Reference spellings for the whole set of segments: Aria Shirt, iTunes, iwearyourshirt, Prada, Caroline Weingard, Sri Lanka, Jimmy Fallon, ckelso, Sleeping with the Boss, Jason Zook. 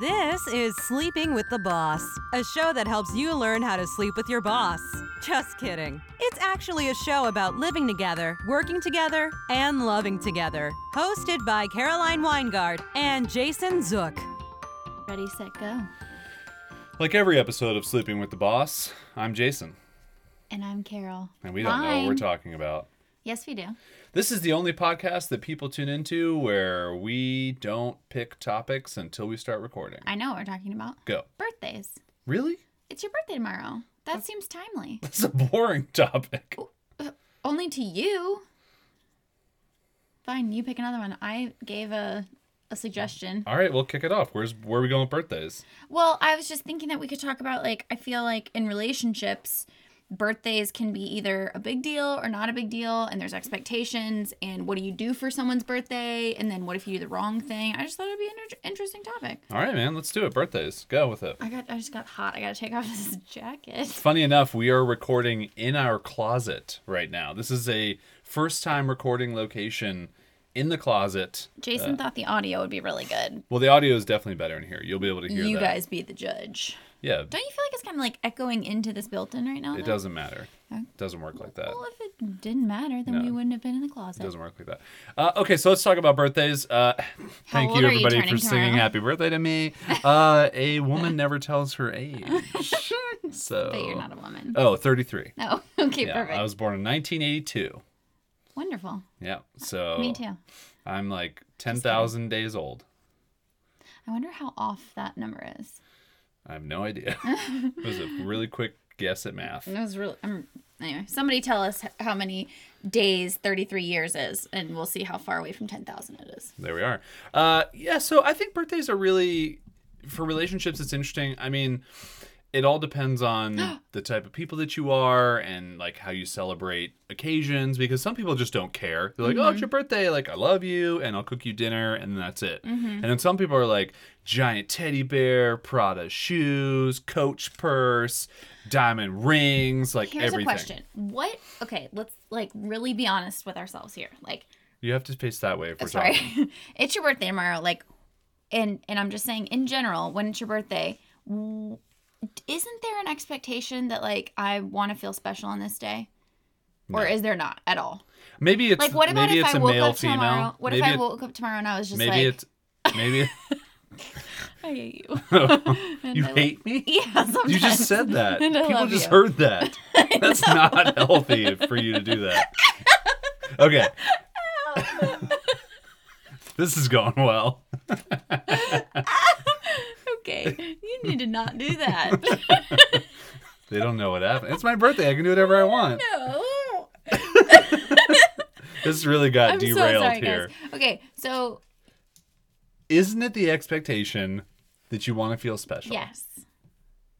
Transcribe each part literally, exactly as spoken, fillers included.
This is Sleeping with the Boss, a show that helps you learn how to sleep with your boss. Just kidding. It's actually a show about living together, working together, and loving together. Hosted by Caroline Weingard and Jason Zook. Ready, set, go. Like every episode of Sleeping with the Boss, I'm Jason. And I'm Carol. And we don't Fine. know what we're talking about. Yes, we do. This is the only podcast that people tune into where we don't pick topics until we start recording. I know what we're talking about. Go. Birthdays. Really? It's your birthday tomorrow. That that's, seems timely. That's a boring topic. Only to you. Fine, you pick another one. I gave a a suggestion. All right, we'll kick it off. Where's where are we going with birthdays? Well, I was just thinking that we could talk about, like, I feel like in relationships, birthdays can be either a big deal or not a big deal, and there's expectations, and what do you do for someone's birthday, and then what if you do the wrong thing? I just thought it'd be an inter- interesting topic. All right, man, let's do it. Birthdays, go with it. I got, I just got hot. I gotta take off this jacket. Funny enough, we are recording in our closet right now. This is a first-time recording location in the closet. Jason uh, thought the audio would be really good. Well, the audio is definitely better in here. You'll be able to hear you that. You guys be the judge. Yeah. Don't you feel like it's kind of like echoing into this built-in right now? It though? doesn't matter. It doesn't work like that. Well, if it didn't matter, then no. we wouldn't have been in the closet. It doesn't work like that. Uh, okay, so let's talk about birthdays. Uh, thank you, everybody, you for singing tomorrow? Happy Birthday to me. Uh, a woman never tells her age. So. But you're not a woman. Oh, thirty-three. Oh, okay, yeah, perfect. I was born in nineteen eighty-two. Wonderful. Yeah, so. Me too. I'm like ten thousand days old. I wonder how off that number is. I have no idea. It was a really quick guess at math. It was really. Um, anyway, somebody tell us how many days thirty-three years is, and we'll see how far away from ten thousand it is. There we are. Uh, yeah, so I think birthdays are really, for relationships, it's interesting. I mean, it all depends on the type of people that you are and, like, how you celebrate occasions, because some people just don't care. They're like, mm-hmm. oh, it's your birthday. Like, I love you, and I'll cook you dinner, and that's it. Mm-hmm. And then some people are like, giant teddy bear, Prada shoes, Coach purse, diamond rings, like Here's everything. Here's a question. What? Okay, let's, like, really be honest with ourselves here. Like, you have to face that way if we're sorry. talking. It's your birthday tomorrow. Like, and, and I'm just saying, in general, when it's your birthday, w- isn't there an expectation that, like, I want to feel special on this day? No. Or is there not at all? Maybe it's, like, what about maybe if it's I woke a male, up female. Tomorrow, what maybe if I it, woke up tomorrow and I was just maybe like... Maybe it's... Maybe... I hate you. You I hate love... me? Yeah, sometimes. You just said that. People just you. heard that. That's not healthy for you to do that. Okay. This is going well. Okay, you need to not do that. They don't know what happened. It's my birthday. I can do whatever I want. No. This really got I'm derailed so sorry, here. Guys. Okay, so. Isn't it the expectation that you want to feel special? Yes.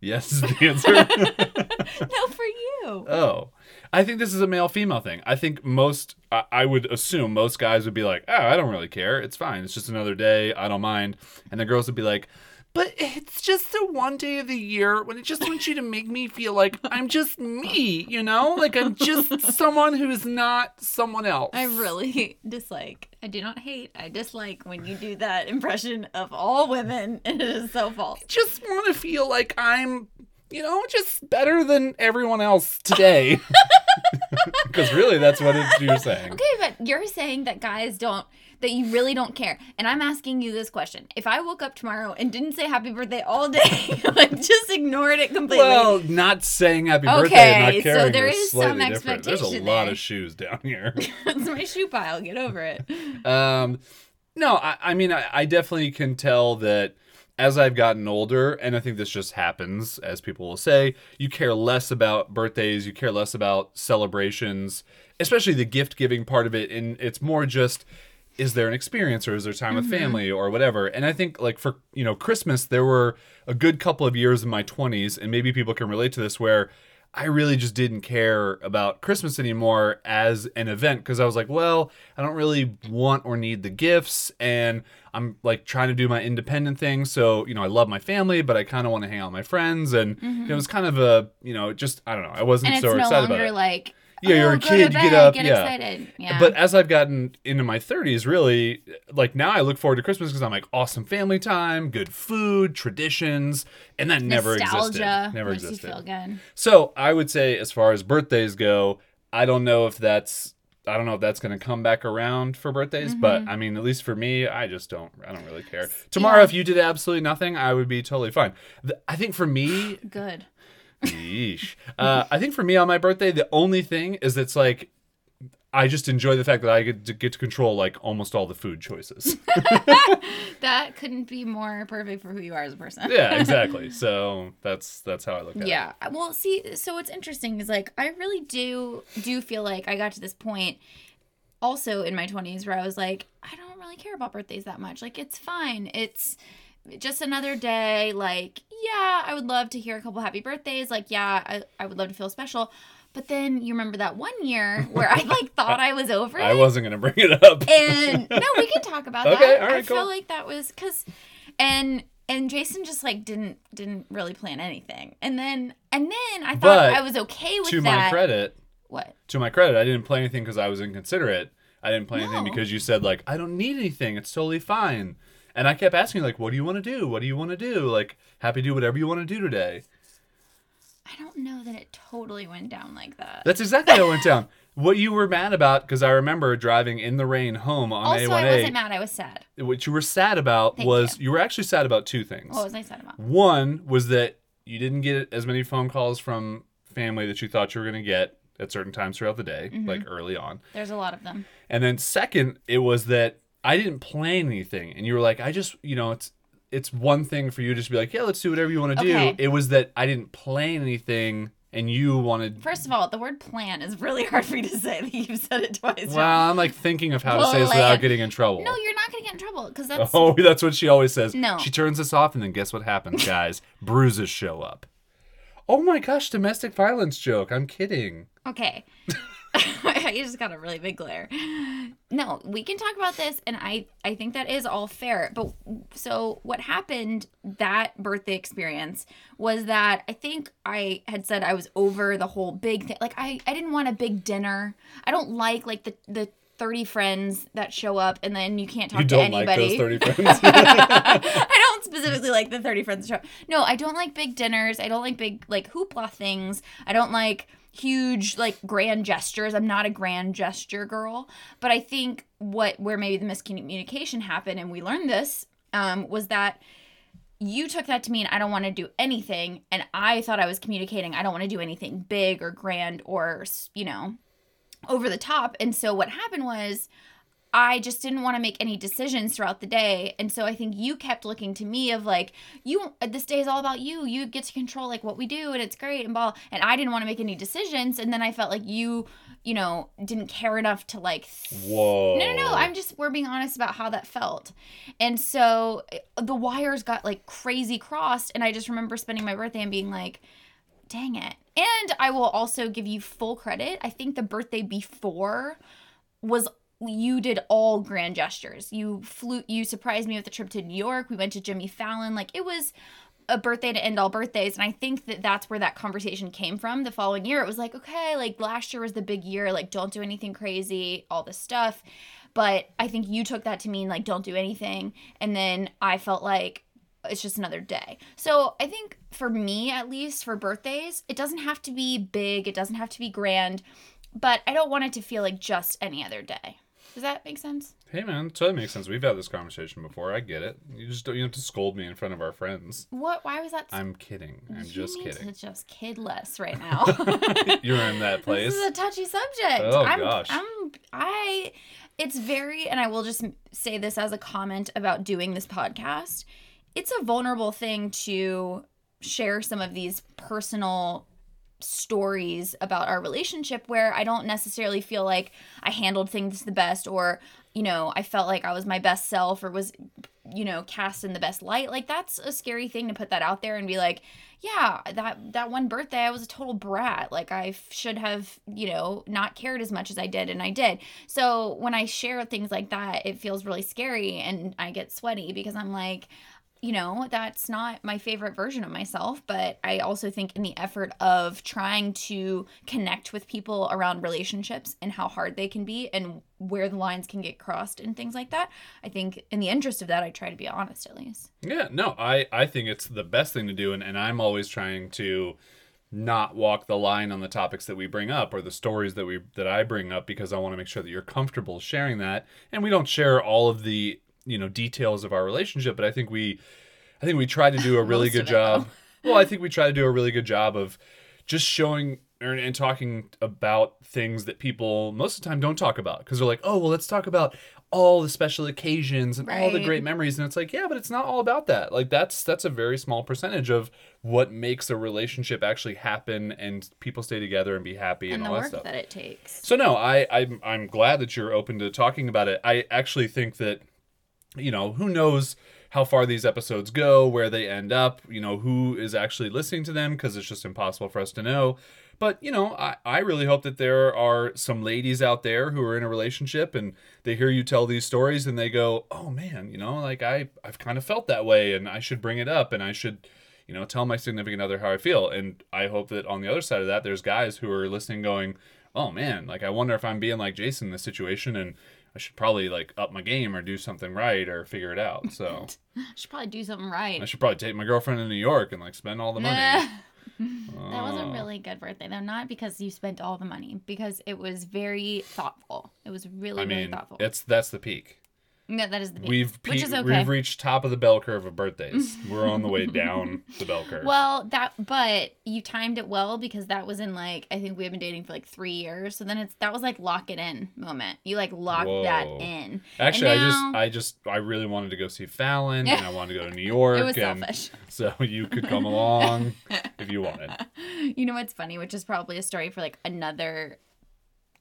Yes is the answer. No, for you. Oh. I think this is a male-female thing. I think most, I, I would assume most guys would be like, oh, I don't really care. It's fine. It's just another day. I don't mind. And the girls would be like, but it's just the one day of the year when it just wants you to make me feel like I'm just me, you know? Like, I'm just someone who's not someone else. I really dislike, I do not hate, I dislike when you do that impression of all women. It is so false. I just want to feel like I'm, you know, just better than everyone else today. Because really, that's what it, you're saying. Okay, but you're saying that guys don't, that you really don't care. And I'm asking you this question. If I woke up tomorrow and didn't say happy birthday all day, like just ignored it completely. Well, not saying happy okay, birthday and not caring. Okay, so there is some expectation different. There's a lot there. Of shoes down here. It's my shoe pile. Get over it. Um, no, I, I mean, I, I definitely can tell that as I've gotten older, and I think this just happens, as people will say, you care less about birthdays, you care less about celebrations, especially the gift-giving part of it, and it's more just, is there an experience, or is there time mm-hmm. with family, or whatever? And I think, like, for, you know, Christmas, there were a good couple of years in my twenties, and maybe people can relate to this, where I really just didn't care about Christmas anymore as an event, because I was like, well, I don't really want or need the gifts, and I'm, like, trying to do my independent thing. So, you know, I love my family, but I kind of want to hang out with my friends, and mm-hmm. it was kind of a, you know, just, I don't know, I wasn't so excited about it. And it's no longer, like, yeah, oh, you're a kid, bed, get up, get yeah. excited. Yeah. But as I've gotten into my thirties, really, like now I look forward to Christmas because I'm like, awesome family time, good food, traditions, and that never Nostalgia. existed. Never Makes existed. You feel good. So I would say, as far as birthdays go, I don't know if that's I don't know if that's going to come back around for birthdays, mm-hmm. but I mean, at least for me, I just don't, I don't really care. Tomorrow, yeah. if you did absolutely nothing, I would be totally fine. The, I think for me, good. Yeesh. Uh, I think for me on my birthday, the only thing is it's like, I just enjoy the fact that I get to get to control like almost all the food choices. That couldn't be more perfect for who you are as a person. Yeah, exactly. So that's that's how I look at yeah. it. Yeah. Well, see, so what's interesting is like I really do do feel like I got to this point also in my twenties where I was like, I don't really care about birthdays that much. Like it's fine. It's just another day. Like, yeah, I would love to hear a couple happy birthdays. Like, yeah, I, I would love to feel special. But then you remember that one year where I like thought I was over it. I wasn't gonna bring it up. And no, we can talk about okay, that. Okay, all right, I cool. feel like that was because, and and Jason just like didn't didn't really plan anything. And then and then I thought but I was okay with to that. To my credit, what? To my credit, I didn't plan anything because I was inconsiderate. I didn't plan no. anything because you said like I don't need anything. It's totally fine. And I kept asking like, what do you want to do? What do you want to do? Like, happy to do whatever you want to do today. I don't know that it totally went down like that. That's exactly how it went down. What you were mad about, because I remember driving in the rain home on also, A one A. Also, I wasn't mad. I was sad. What you were sad about Thank was you. you were actually sad about two things. What was I sad about? One was that you didn't get as many phone calls from family that you thought you were going to get at certain times throughout the day, mm-hmm. like early on. There's a lot of them. And then second, it was that I didn't plan anything. And you were like, I just, you know, it's. It's one thing for you to just be like, yeah, let's do whatever you want to okay. do. It was that I didn't plan anything and you wanted... First of all, the word plan is really hard for you to say. You've said it twice. Well, now. I'm like thinking of how plan. to say this without getting in trouble. No, you're not going to get in trouble because that's... Oh, that's what she always says. No. She turns this off and then guess what happens, guys? Bruises show up. Oh my gosh, domestic violence joke. I'm kidding. Okay. You just got a really big glare. No, we can talk about this, and I, I think that is all fair. But so what happened that birthday experience was that I think I had said I was over the whole big thing. Like, I, I didn't want a big dinner. I don't like, like, the, the thirty friends that show up, and then you can't talk you to anybody. You don't like those thirty friends? I don't specifically like the thirty friends that show up. No, I don't like big dinners. I don't like big, like, hoopla things. I don't like... huge, like, grand gestures. I'm not a grand gesture girl. But I think what where maybe the miscommunication happened, and we learned this, um, was that you took that to mean I don't want to do anything, and I thought I was communicating I don't want to do anything big or grand or, you know, over the top. And so what happened was I just didn't want to make any decisions throughout the day. And so I think you kept looking to me of like, you, this day is all about you. You get to control like what we do and it's great and blah. And I didn't want to make any decisions. And then I felt like you, you know, didn't care enough to like, whoa. No, no, no. I'm just, we're being honest about how that felt. And so the wires got like crazy crossed. And I just remember spending my birthday and being like, dang it. And I will also give you full credit. I think the birthday before was you did all grand gestures. You flew, you surprised me with a trip to New York. We went to Jimmy Fallon. Like, it was a birthday to end all birthdays. And I think that that's where that conversation came from the following year. It was like, okay, like last year was the big year. Like, don't do anything crazy, all this stuff. But I think you took that to mean like, don't do anything. And then I felt like it's just another day. So I think for me, at least for birthdays, it doesn't have to be big. It doesn't have to be grand. But I don't want it to feel like just any other day. Does that make sense? Hey, man, it totally makes sense. We've had this conversation before. I get it. You just don't you have to scold me in front of our friends. What? Why was that? So- I'm kidding. I'm you just need kidding. To just kid less right now. You're in that place. This is a touchy subject. Oh I'm, gosh. I'm. I. It's very, and I will just say this as a comment about doing this podcast. It's a vulnerable thing to share some of these personal stories about our relationship where I don't necessarily feel like I handled things the best, or, you know, I felt like I was my best self or was, you know, cast in the best light. Like, that's a scary thing to put that out there and be like, yeah, that that one birthday I was a total brat. Like, I f- should have, you know, not cared as much as I did, and I did. So when I share things like that, it feels really scary and I get sweaty because I'm like, you know, that's not my favorite version of myself, but I also think in the effort of trying to connect with people around relationships and how hard they can be and where the lines can get crossed and things like that, I think in the interest of that, I try to be honest at least. Yeah, no, I, I think it's the best thing to do. And, and I'm always trying to not walk the line on the topics that we bring up or the stories that we that I bring up, because I want to make sure that you're comfortable sharing that. And we don't share all of the, you know, details of our relationship, but I think we I think we try to do a really good job. Well, I think we try to do a really good job of just showing and, and talking about things that people most of the time don't talk about, because they're like, oh, well, let's talk about all the special occasions and right. all the great memories. And it's like, yeah, but it's not all about that. Like that's, that's a very small percentage of what makes a relationship actually happen and people stay together and be happy and, and all that stuff. And the work that it takes. So no, I, I'm, I'm glad that you're open to talking about it. I actually think that, you know, who knows how far these episodes go, where they end up, you know, who is actually listening to them, because it's just impossible for us to know. But, you know, I, I really hope that there are some ladies out there who are in a relationship and they hear you tell these stories and they go, oh, man, you know, like I, I've kind of felt that way and I should bring it up and I should, you know, tell my significant other how I feel. And I hope that on the other side of that, there's guys who are listening going, oh, man, like I wonder if I'm being like Jason in this situation and I should probably like up my game or do something right or figure it out. So I should probably do something right. I should probably take my girlfriend to New York and like spend all the money. That was a really good birthday, though. Not because you spent all the money, because it was very thoughtful. It was really, I mean, really thoughtful. It's that's the peak. No, that is the peak. We've peak, which is okay. We've reached top of the bell curve of birthdays. We're on the way down the bell curve. Well, that but you timed it well, because that was in like I think we had been dating for like three years. So then it's that was like lock it in moment. You like locked Whoa. that in. Actually, now, I just I just I really wanted to go see Fallon and I wanted to go to New York. It was and selfish. So you could come along if you wanted. You know what's funny, which is probably a story for like another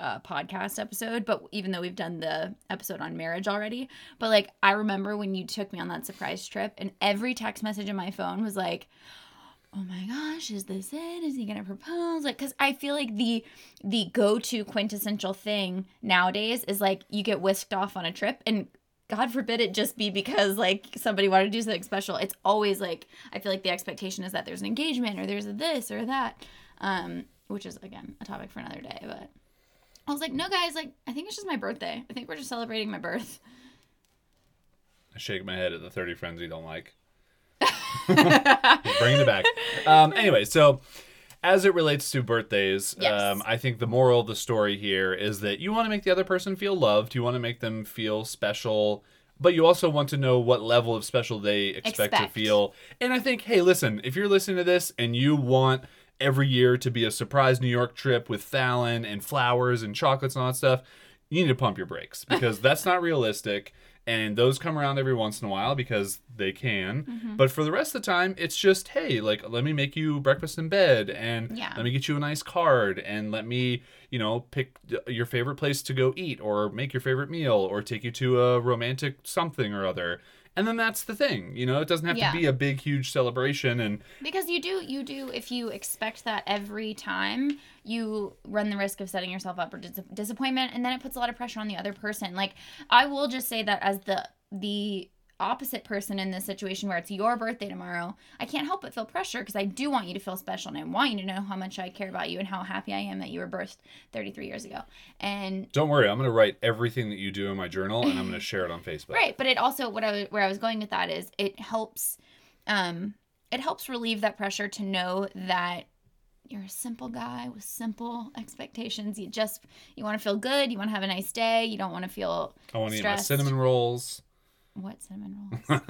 Uh, podcast episode, but even though we've done the episode on marriage already, but like I remember when you took me on that surprise trip and every text message in my phone was like, oh my gosh, is this it? Is he gonna propose? Like, because I feel like the the go-to quintessential thing nowadays is like you get whisked off on a trip, and God forbid it just be because like somebody wanted to do something special. It's always like I feel like the expectation is that there's an engagement or there's a this or that, um which is again a topic for another day. But I was like, no, guys, like, I think it's just my birthday. I think we're just celebrating my birth. I shake my head at the thirty friends you don't like. Bring it back. Um, anyway, so as it relates to birthdays, yes. um, I think the moral of the story here is that you want to make the other person feel loved. You want to make them feel special. But you also want to know what level of special they expect, expect. to feel. And I think, hey, listen, if you're listening to this and you want every year to be a surprise New York trip with Fallon and flowers and chocolates and all that stuff, you need to pump your brakes, because that's not realistic. And those come around every once in a while because they can. Mm-hmm. But for the rest of the time, it's just, hey, like, let me make you breakfast in bed and yeah. let me get you a nice card and let me, you know, pick your favorite place to go eat or make your favorite meal or take you to a romantic something or other. And then that's the thing, you know, it doesn't have yeah. to be a big, huge celebration. And because you do, you do, if you expect that every time, you run the risk of setting yourself up for dis- disappointment. And then it puts a lot of pressure on the other person. Like, I will just say that as the, the opposite person in this situation where it's your birthday tomorrow, I can't help but feel pressure, because I do want you to feel special. And I want you to know how much I care about you and how happy I am that you were birthed thirty-three years ago. And don't worry, I'm going to write everything that you do in my journal and I'm going to share it on Facebook. Right. But it also, what I, where I was going with that is it helps, um, it helps relieve that pressure to know that you're a simple guy with simple expectations. You just, you want to feel good. You want to have a nice day. You don't want to feel I want to eat my cinnamon rolls. What cinnamon rolls?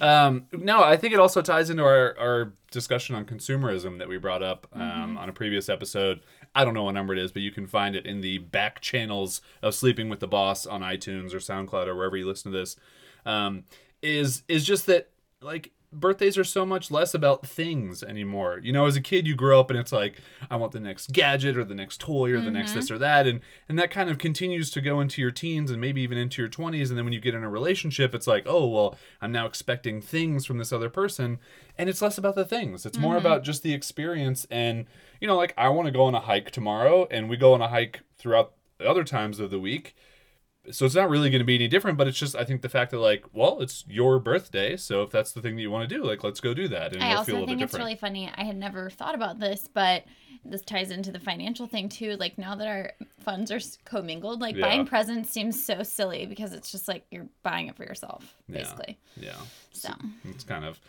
um, no, I think it also ties into our, our discussion on consumerism that we brought up um, mm-hmm. on a previous episode. I don't know what number it is, but you can find it in the back channels of Sleeping with the Boss on iTunes or SoundCloud or wherever you listen to this. Um, is is just that, like, birthdays are so much less about things anymore. You know, as a kid, you grow up and it's like, I want the next gadget or the next toy or the mm-hmm. next this or that. And and that kind of continues to go into your teens and maybe even into your twenties. And then when you get in a relationship, it's like, oh, well, I'm now expecting things from this other person. And it's less about the things. It's mm-hmm. more about just the experience. And, you know, like, I want to go on a hike tomorrow, and we go on a hike throughout the other times of the week. so it's not really going to be any different, but it's just, I think the fact that, like, well, it's your birthday, so if that's the thing that you want to do, like, let's go do that. And I we'll also feel a little think bit it's different. Really funny. I had never thought about this, but this ties into the financial thing too. Like, now that our funds are commingled, like, yeah. buying presents seems so silly because it's just like you're buying it for yourself, basically. Yeah. yeah. So it's kind of.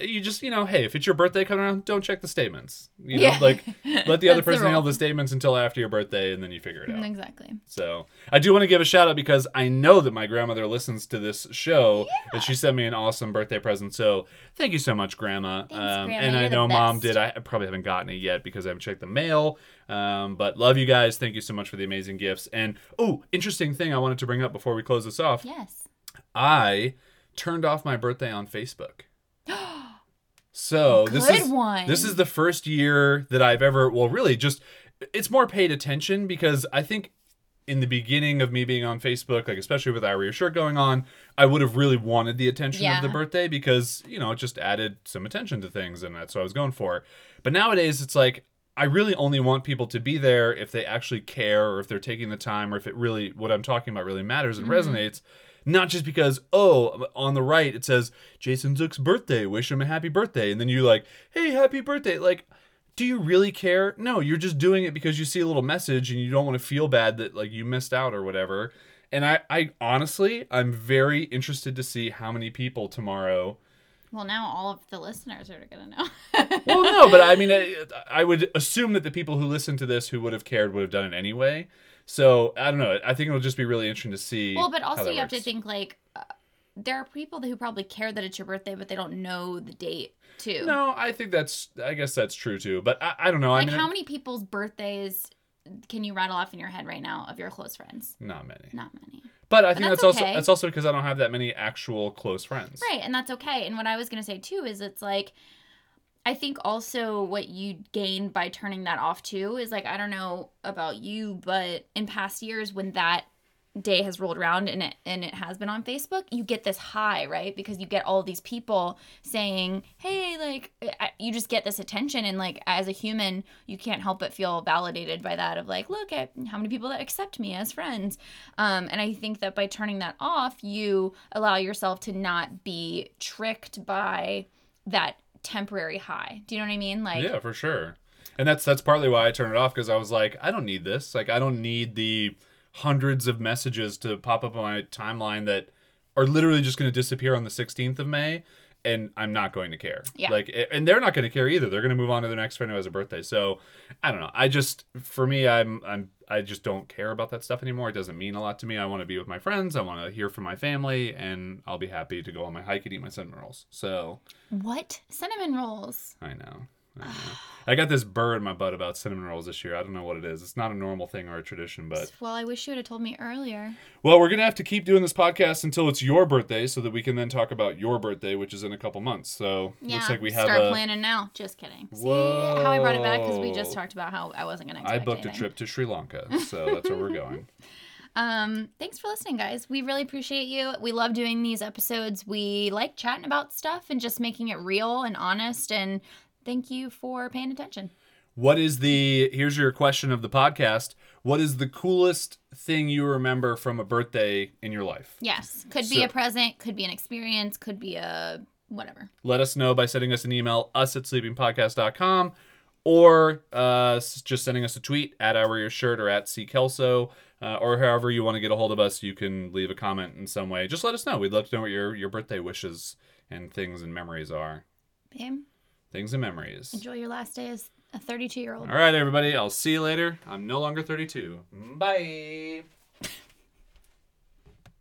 You just, you know, hey, if it's your birthday coming around, don't check the statements. You know, yeah. like, let the other person the handle the statements until after your birthday, and then you figure it out. Exactly. So I do want to give a shout out because I know that my grandmother listens to this show, yeah. and she sent me an awesome birthday present. So thank you so much, Grandma. Thanks, um, Grandma. And I You're know Mom did. I probably haven't gotten it yet because I haven't checked the mail. Um, but love you guys. Thank you so much for the amazing gifts. And, oh, interesting thing I wanted to bring up before we close this off. Yes. I turned off my birthday on Facebook. So Good this is one. This is the first year that I've ever, well, really just, it's more paid attention because I think in the beginning of me being on Facebook, like especially with Aria Shirt going on, I would have really wanted the attention yeah. of the birthday because, you know, it just added some attention to things and that's what I was going for. But nowadays it's like, I really only want people to be there if they actually care or if they're taking the time or if it really, what I'm talking about really matters and mm-hmm. resonates. Not just because, oh, on the right, it says, Jason Zook's birthday, wish him a happy birthday. And then you like, hey, happy birthday. Like, do you really care? No, you're just doing it because you see a little message and you don't want to feel bad that, like, you missed out or whatever. And I, I honestly, I'm very interested to see how many people tomorrow... Well, now all of the listeners are going to know. Well, no, but I mean, I, I would assume that the people who listen to this who would have cared would have done it anyway. So, I don't know. I think it'll just be really interesting to see. Well, but also you works. have to think, like, uh, there are people who probably care that it's your birthday, but they don't know the date, too. No, I think that's, I guess that's true, too. But I, I don't know. Like, I mean, how many people's birthdays can you rattle off in your head right now of your close friends? Not many. Not many. But I but think that's, that's okay. also that's also because I don't have that many actual close friends. Right, and that's okay. And what I was going to say, too, is it's like... I think also what you gain by turning that off too is like, I don't know about you, but in past years when that day has rolled around and it, and it has been on Facebook, you get this high, right? Because you get all these people saying, hey, like, I, you just get this attention. And like, as a human, you can't help but feel validated by that of like, look at how many people that accept me as friends. Um, and I think that by turning that off, you allow yourself to not be tricked by that temporary high. Do you know what I mean? Like, yeah, for sure. And that's that's partly why I turned it off, because I was like, I don't need this. Like, I don't need the hundreds of messages to pop up on my timeline that are literally just going to disappear on the sixteenth of May, and I'm not going to care. Yeah. Like, and they're not going to care either. They're going to move on to their next friend who has a birthday. So I don't know. I just, for me, I'm I'm I just don't care about that stuff anymore. It doesn't mean a lot to me. I want to be with my friends. I want to hear from my family, and I'll be happy to go on my hike and eat my cinnamon rolls. So what? Cinnamon rolls? I know. I know. I got this burr in my butt about cinnamon rolls this year. I don't know what it is. It's not a normal thing or a tradition, but... Well, I wish you would have told me earlier. Well, we're going to have to keep doing this podcast until it's your birthday so that we can then talk about your birthday, which is in a couple months. So, yeah, looks like we have start a... start planning now. Just kidding. Whoa. See how I brought it back? Because we just talked about how I wasn't going to expect I booked anything. A trip to Sri Lanka, so that's where we're going. Um, thanks for listening, guys. We really appreciate you. We love doing these episodes. We like chatting about stuff and just making it real and honest, and... thank you for paying attention. What is the, here's your question of the podcast. What is the coolest thing you remember from a birthday in your life? Yes. Could be so, a present, could be an experience, could be a whatever. Let us know by sending us an email, us at sleeping podcast dot com, or uh, just sending us a tweet at iwearyourshirt or at ckelso, uh, or however you want to get a hold of us. You can leave a comment in some way. Just let us know. We'd love to know what your, your birthday wishes and things and memories are. Babe. Things and memories. Enjoy your last day as a thirty-two-year-old. All right, everybody. I'll see you later. I'm no longer thirty-two. Bye.